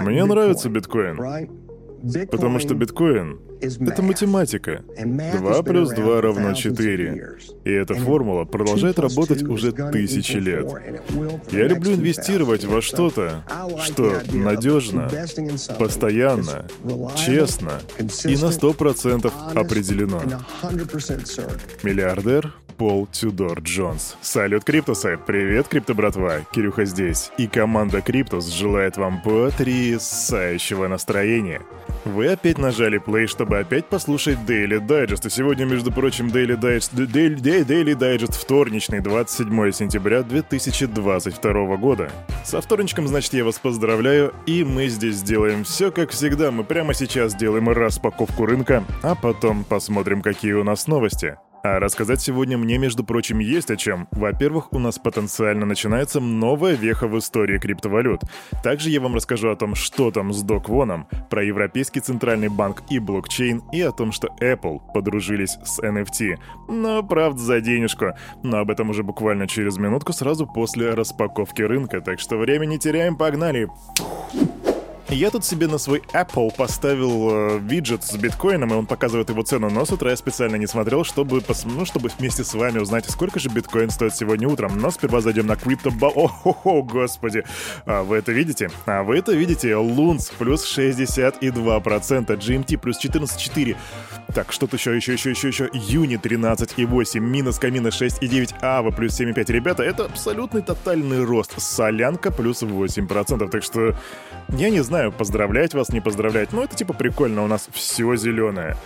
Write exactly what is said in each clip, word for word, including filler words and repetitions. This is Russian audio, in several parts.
Мне нравится биткоин, потому что биткоин — это математика. два плюс два равно четыре. И эта формула продолжает работать уже тысячи лет. Я люблю инвестировать во что-то, что надежно, постоянно, честно и на сто процентов определено. Миллиардер Пол Тюдор Джонс. Салют, Криптусы! Привет, криптобратва! Кирюха здесь. И команда Криптус желает вам потрясающего настроения. Вы опять нажали плей, чтобы опять послушать Дейли Дайджест. И сегодня, между прочим, Дейли Дайджест... Дейли Дайджест вторничный, двадцать седьмое сентября две тысячи двадцать второго года. Со вторничком, значит, я вас поздравляю, и мы здесь делаем все как всегда. Мы прямо сейчас делаем распаковку рынка, а потом посмотрим, какие у нас новости. А рассказать сегодня мне, между прочим, есть о чем. Во-первых, у нас потенциально начинается новая веха в истории криптовалют. Также я вам расскажу о том, что там с Док Воном, про Европейский Центральный Банк и блокчейн, и о том, что Apple подружились с эн эф ти. Но, правда, за денежку. Но об этом уже буквально через минутку, сразу после распаковки рынка. Так что время не теряем, погнали! Я тут себе на свой Apple поставил э, виджет с биткоином, и он показывает его цену, но с утра я специально не смотрел, чтобы, пос... ну, чтобы вместе с вами узнать, сколько же биткоин стоит сегодня утром. Но сперва зайдем на CryptoBall. О-хо-хо, господи! А вы это видите? А вы это видите? Лунс плюс шестьдесят два процента, джи эм ти плюс четырнадцать целых четыре десятых процента. Так, что-то еще, еще, еще, еще, еще. Юни тринадцать целых восемь десятых процента, минус Камина шесть целых девять десятых процента, Ава плюс семь целых пять десятых процента. Ребята, это абсолютный тотальный рост. Солянка плюс восемь процентов. Так что я не знаю, поздравлять вас, не поздравлять, но это типа прикольно, у нас все зеленое.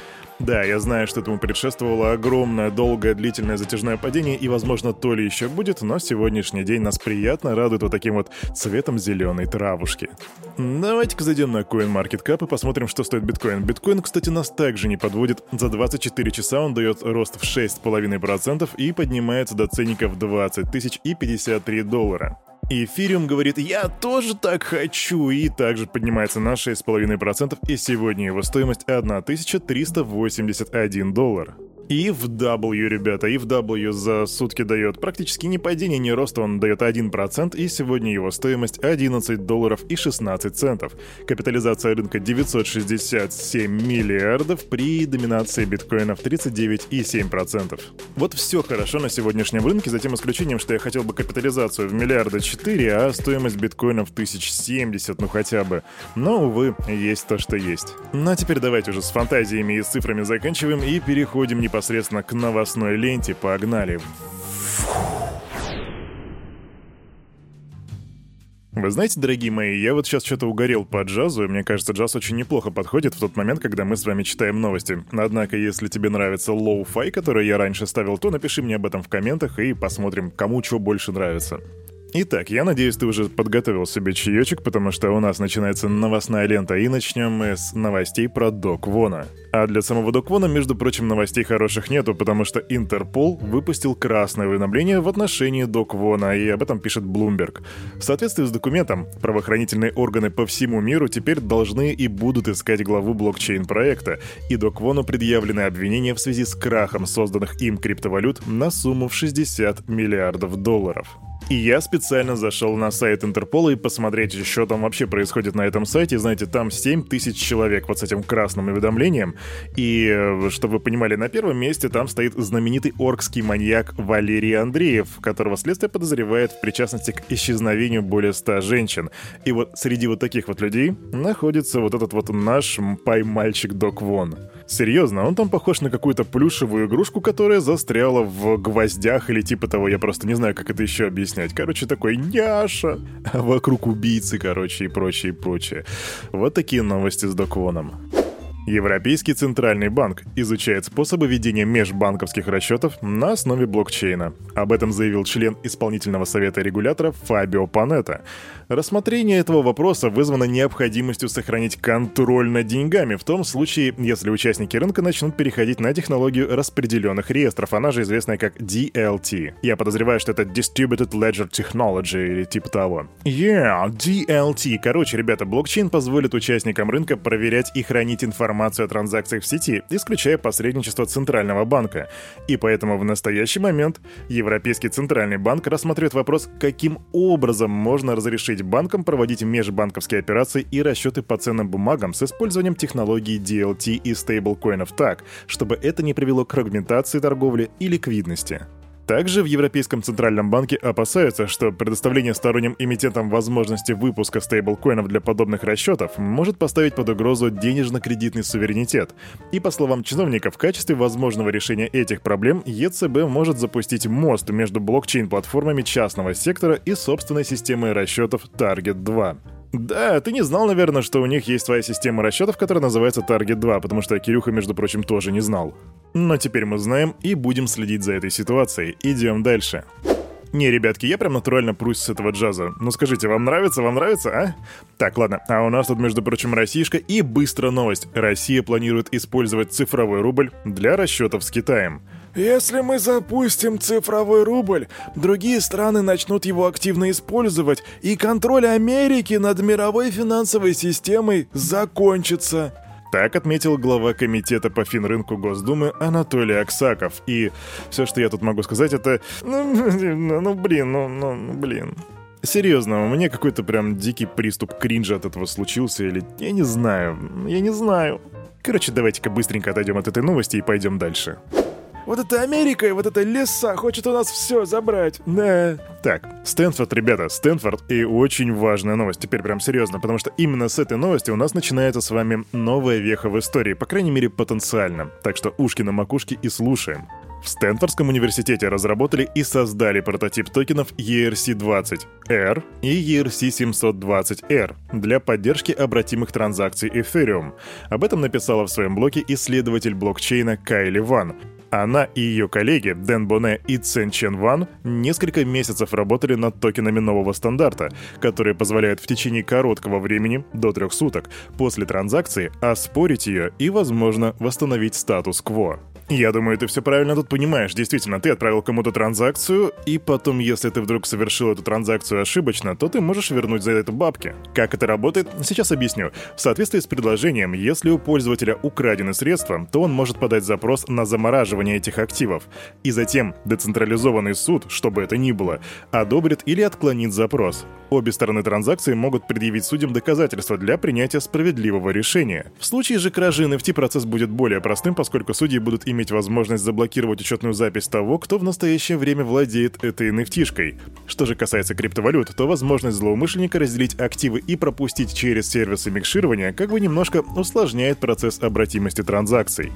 Да, я знаю, что этому предшествовало огромное, долгое, длительное, затяжное падение, и, возможно, то ли еще будет, но сегодняшний день нас приятно радует вот таким вот цветом зеленой травушки. Давайте-ка зайдем на CoinMarketCap и посмотрим, что стоит биткоин. Биткоин, кстати, нас также не подводит. За двадцать четыре часа он дает рост в шесть целых пять десятых процента и поднимается до ценников двадцать тысяч и пятьдесят три доллара. И эфириум говорит: «Я тоже так хочу!» и также поднимается на шесть целых пять десятых процента, и сегодня его стоимость тысяча триста восемьдесят один доллар. И в W, ребята, и в W за сутки дает практически ни падение, ни рост, он дает один процент, и сегодня его стоимость одиннадцать долларов и шестнадцать центов. Капитализация рынка девятьсот шестьдесят семь миллиардов при доминации биткоинов тридцать девять целых семь десятых процента. Вот все хорошо на сегодняшнем рынке, за тем исключением, что я хотел бы капитализацию в миллиарда четыре, а стоимость биткоинов тысяча семьдесят, ну хотя бы. Но, увы, есть то, что есть. Ну а теперь давайте уже с фантазиями и с цифрами заканчиваем и переходим непосредственно Непосредственно к новостной ленте. Погнали. Вы знаете, дорогие мои, я вот сейчас что-то угорел по джазу, и мне кажется, джаз очень неплохо подходит в тот момент, когда мы с вами читаем новости. Однако, если тебе нравится лоу-фай, который я раньше ставил, то напиши мне об этом в комментах и посмотрим, кому что больше нравится. Итак, я надеюсь, ты уже подготовил себе чаечек, потому что у нас начинается новостная лента, и начнем мы с новостей про Док Вона. А для самого Док Вона, между прочим, новостей хороших нету, потому что Интерпол выпустил красное уведомление в отношении Док Вона, и об этом пишет Блумберг. В соответствии с документом, правоохранительные органы по всему миру теперь должны и будут искать главу блокчейн-проекта, и Док Вону предъявлены обвинения в связи с крахом созданных им криптовалют на сумму в шестьдесят миллиардов долларов. И я специально зашел на сайт Интерпола и посмотреть, что там вообще происходит на этом сайте. Знаете, там семь тысяч человек вот с этим красным уведомлением. И, чтобы вы понимали, на первом месте там стоит знаменитый оркский маньяк Валерий Андреев, которого следствие подозревает в причастности к исчезновению более ста женщин. И вот среди вот таких вот людей находится вот этот вот наш пай-мальчик Док Вон. Серьезно, он там похож на какую-то плюшевую игрушку, которая застряла в гвоздях или типа того, я просто не знаю, как это еще объяснить. Короче, такой няша, а вокруг убийцы, короче, и прочее, и прочее. Вот такие новости с Док Воном. Европейский Центральный Банк изучает способы ведения межбанковских расчетов на основе блокчейна. Об этом заявил член Исполнительного совета регулятора Фабио Панетта. Рассмотрение этого вопроса вызвано необходимостью сохранить контроль над деньгами в том случае, если участники рынка начнут переходить на технологию распределенных реестров, она же известная как ди эл ти. Я подозреваю, что это Distributed Ledger Technology или типа того. Yeah, ди эл ти. Короче, ребята, блокчейн позволит участникам рынка проверять и хранить информацию информацию о транзакциях в сети, исключая посредничество Центрального банка. И поэтому в настоящий момент Европейский Центральный банк рассматривает вопрос, каким образом можно разрешить банкам проводить межбанковские операции и расчеты по ценным бумагам с использованием технологии ди эл ти и стейблкоинов так, чтобы это не привело к фрагментации торговли и ликвидности. Также в Европейском Центральном банке опасаются, что предоставление сторонним эмитентам возможности выпуска стейблкоинов для подобных расчетов может поставить под угрозу денежно-кредитный суверенитет. И, по словам чиновника, в качестве возможного решения этих проблем ЕЦБ может запустить мост между блокчейн-платформами частного сектора и собственной системой расчетов Таргет два. Да, ты не знал, наверное, что у них есть своя система расчетов, которая называется Таргет два, потому что Кирюха, между прочим, тоже не знал. Но теперь мы знаем и будем следить за этой ситуацией. Идем дальше. Не, ребятки, я прям натурально прусь с этого джаза. Ну скажите, вам нравится, вам нравится, а? Так, ладно, а у нас тут, между прочим, Россиюшка и быстро новость. Россия планирует использовать цифровой рубль для расчетов с Китаем. Если мы запустим цифровой рубль, другие страны начнут его активно использовать, и контроль Америки над мировой финансовой системой закончится. Так отметил глава комитета по финрынку Госдумы Анатолий Аксаков. И все, что я тут могу сказать, это... Ну, ну блин, ну, ну блин. Серьезно, у меня какой-то прям дикий приступ кринжа от этого случился, или... Я не знаю, я не знаю. Короче, давайте-ка быстренько отойдем от этой новости и пойдем дальше. Вот это Америка и вот это леса хочет у нас все забрать. Да. Так, Стэнфорд, ребята, Стэнфорд, и очень важная новость. Теперь прям серьезно, потому что именно с этой новости у нас начинается с вами новая веха в истории, по крайней мере потенциально. Так что ушки на макушке и слушаем. В Стэнфордском университете разработали и создали прототип токенов и эр си двадцать эр и и эр си семьсот двадцать эр для поддержки обратимых транзакций Ethereum. Об этом написала в своем блоге исследователь блокчейна Кайли Ван. Она и ее коллеги Ден Боне и Цен Чен Ван несколько месяцев работали над токенами нового стандарта, которые позволяют в течение короткого времени, до трех суток, после транзакции оспорить ее и, возможно, восстановить статус-кво. Я думаю, ты все правильно тут понимаешь. Действительно, ты отправил кому-то транзакцию, и потом, если ты вдруг совершил эту транзакцию ошибочно, то ты можешь вернуть за это бабки. Как это работает? Сейчас объясню. В соответствии с предложением, если у пользователя украдены средства, то он может подать запрос на замораживание этих активов. И затем децентрализованный суд, что бы это ни было, одобрит или отклонит запрос. Обе стороны транзакции могут предъявить судьям доказательства для принятия справедливого решения. В случае же кражи эн эф ти процесс будет более простым, поскольку судьи будут иметь возможность заблокировать учетную запись того, кто в настоящее время владеет этой эн эф ти-шкой. Что же касается криптовалют, то возможность злоумышленника разделить активы и пропустить через сервисы микширования как бы немножко усложняет процесс обратимости транзакций.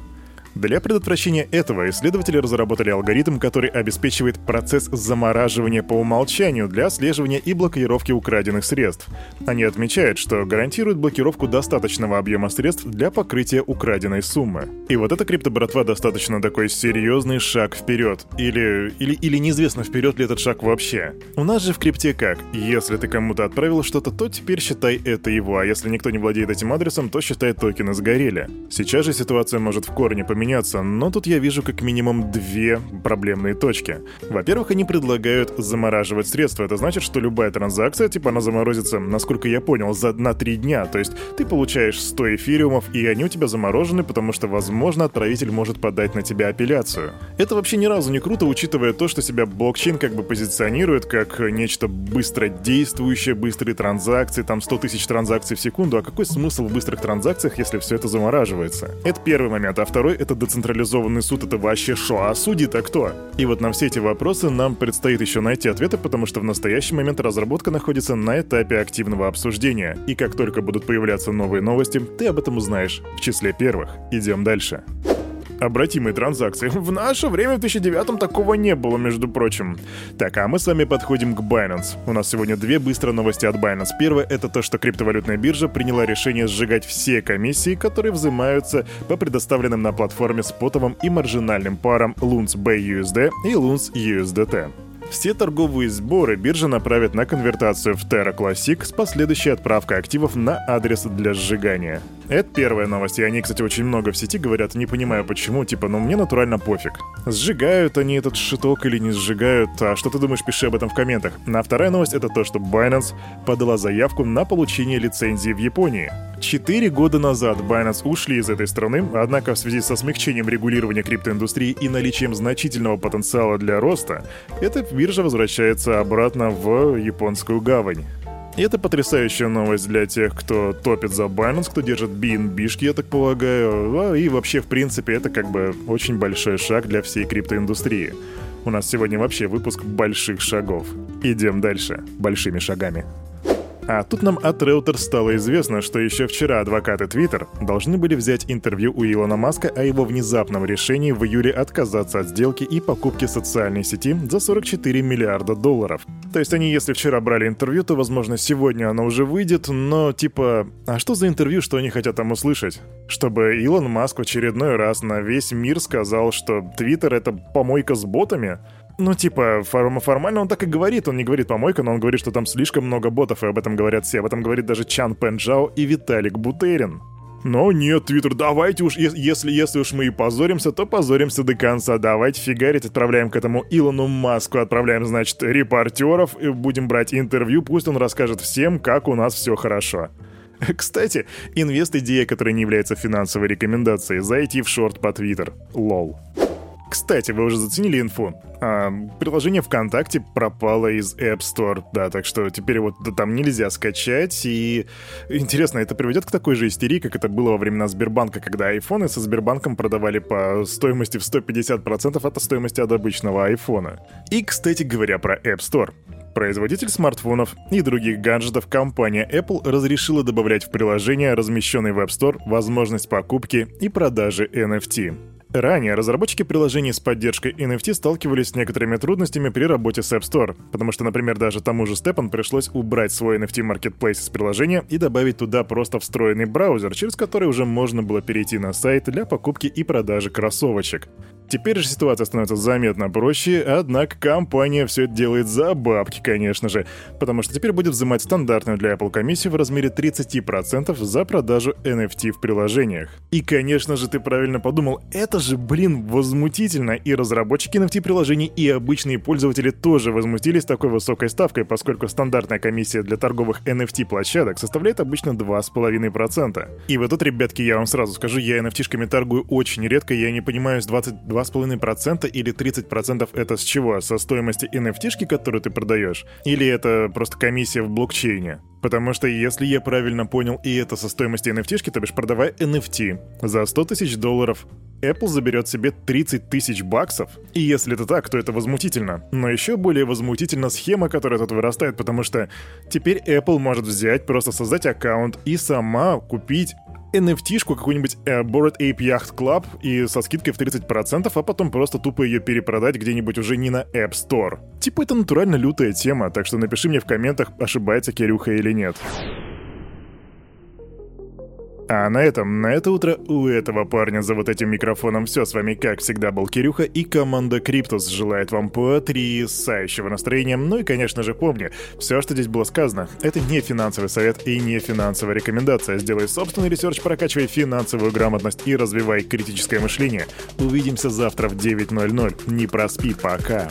Для предотвращения этого исследователи разработали алгоритм, который обеспечивает процесс замораживания по умолчанию для отслеживания и блокировки украденных средств. Они отмечают, что гарантируют блокировку достаточного объема средств для покрытия украденной суммы. И вот эта криптобратва достаточно такой серьезный шаг вперед. Или, или, или неизвестно, вперед ли этот шаг вообще. У нас же в крипте как? Если ты кому-то отправил что-то, то теперь считай это его, а если никто не владеет этим адресом, то считай токены сгорели. Сейчас же ситуация может в корне поменяться. Но тут я вижу как минимум две проблемные точки. Во-первых, они предлагают замораживать средства. Это значит, что любая транзакция, типа она заморозится, насколько я понял, за на три дня. То есть ты получаешь сто эфириумов, и они у тебя заморожены, потому что, возможно, отправитель может подать на тебя апелляцию. Это вообще ни разу не круто, учитывая то, что себя блокчейн как бы позиционирует как нечто быстродействующее, быстрые транзакции, там сто тысяч транзакций в секунду. А какой смысл в быстрых транзакциях, если все это замораживается? Это первый момент. А второй — это децентрализованный суд, это вообще шо? А судит-то кто? И вот на все эти вопросы нам предстоит еще найти ответы, потому что в настоящий момент разработка находится на этапе активного обсуждения. И как только будут появляться новые новости, ты об этом узнаешь в числе первых. Идем дальше. Обратимые транзакции. В наше время в две тысячи девятом такого не было, между прочим. Так, а мы с вами подходим к Binance. У нас сегодня две быстрые новости от Binance. Первое — это то, что криптовалютная биржа приняла решение сжигать все комиссии, которые взимаются по предоставленным на платформе спотовым и маржинальным парам лунс бэй ю эс ди и лунс ю эс ди ти. Все торговые сборы биржа направит на конвертацию в Terra Classic с последующей отправкой активов на адрес для сжигания. Это первая новость, и они, кстати, очень много в сети говорят, не понимаю почему, типа, ну мне натурально пофиг. Сжигают они этот шиток или не сжигают, а что ты думаешь, пиши об этом в комментах. А вторая новость — это то, что Binance подала заявку на получение лицензии в Японии. Четыре года назад Binance ушли из этой страны, однако в связи со смягчением регулирования криптоиндустрии и наличием значительного потенциала для роста, эта биржа возвращается обратно в японскую гавань. И это потрясающая новость для тех, кто топит за Binance, кто держит би эн би-шки, я так полагаю. И вообще, в принципе, это как бы очень большой шаг для всей криптоиндустрии. У нас сегодня вообще выпуск больших шагов. Идем дальше большими шагами. А тут нам от Reuters стало известно, что еще вчера адвокаты Twitter должны были взять интервью у Илона Маска о его внезапном решении в июле отказаться от сделки и покупки социальной сети за сорок четыре миллиарда долларов. То есть они, если вчера брали интервью, то, возможно, сегодня оно уже выйдет, но типа, а что за интервью, что они хотят там услышать? Чтобы Илон Маск в очередной раз на весь мир сказал, что Twitter — это помойка с ботами? Ну, типа, формально он так и говорит, он не говорит «помойка», но он говорит, что там слишком много ботов, и об этом говорят все, об этом говорит даже Чан Пен Джао и Виталик Бутерин. Но нет, Твиттер, давайте уж, если, если уж мы и позоримся, то позоримся до конца, давайте фигарить, отправляем к этому Илону Маску, отправляем, значит, репортеров, и будем брать интервью, пусть он расскажет всем, как у нас все хорошо. Кстати, инвест-идея, которая не является финансовой рекомендацией, зайти в шорт по Твиттер. Лол. Кстати, вы уже заценили инфу. А, приложение ВКонтакте пропало из App Store, да, так что теперь вот да, там нельзя скачать, и интересно, это приведет к такой же истерии, как это было во времена Сбербанка, когда айфоны со Сбербанком продавали по стоимости в сто пятьдесят процентов от стоимости от обычного айфона. И, кстати говоря, про App Store. Производитель смартфонов и других гаджетов компания Apple разрешила добавлять в приложение, размещенный в App Store, возможность покупки и продажи эн эф ти. Ранее разработчики приложений с поддержкой эн эф ти сталкивались с некоторыми трудностями при работе с App Store, потому что, например, даже тому же Stepan пришлось убрать свой эн эф ти-маркетплейс из приложения и добавить туда просто встроенный браузер, через который уже можно было перейти на сайт для покупки и продажи кроссовочек. Теперь же ситуация становится заметно проще, однако компания все это делает за бабки, конечно же, потому что теперь будет взимать стандартную для Apple комиссию в размере тридцать процентов за продажу эн эф ти в приложениях. И, конечно же, ты правильно подумал, это же, блин, возмутительно, и разработчики эн эф ти-приложений, и обычные пользователи тоже возмутились такой высокой ставкой, поскольку стандартная комиссия для торговых эн эф ти-площадок составляет обычно два и пять десятых процента. И вот тут, ребятки, я вам сразу скажу, я эн эф ти-шками торгую очень редко, я не понимаю, с двадцать два и пять десятых процента или тридцать процентов это с чего? Со стоимости эн эф ти-шки, которую ты продаешь? Или это просто комиссия в блокчейне? Потому что, если я правильно понял, и это со стоимости эн эф ти-шки, то бишь продавая эн эф ти за сто тысяч долларов, Apple заберет себе тридцать тысяч баксов. И если это так, то это возмутительно. Но еще более возмутительна схема, которая тут вырастает, потому что теперь Apple может взять, просто создать аккаунт и сама купить эн эф ти-шку какую-нибудь э, Bored Ape Yacht Club и со скидкой в тридцать процентов, а потом просто тупо ее перепродать где-нибудь уже не на App Store. Типа это натурально лютая тема, так что напиши мне в комментах, ошибается Кирюха или нет. А на этом, на это утро у этого парня за вот этим микрофоном все. С вами, как всегда, был Кирюха, и команда Криптус желает вам потрясающего настроения. Ну и, конечно же, помни, все, что здесь было сказано, это не финансовый совет и не финансовая рекомендация. Сделай собственный ресерч, прокачивай финансовую грамотность и развивай критическое мышление. Увидимся завтра в девять ноль ноль. Не проспи, пока.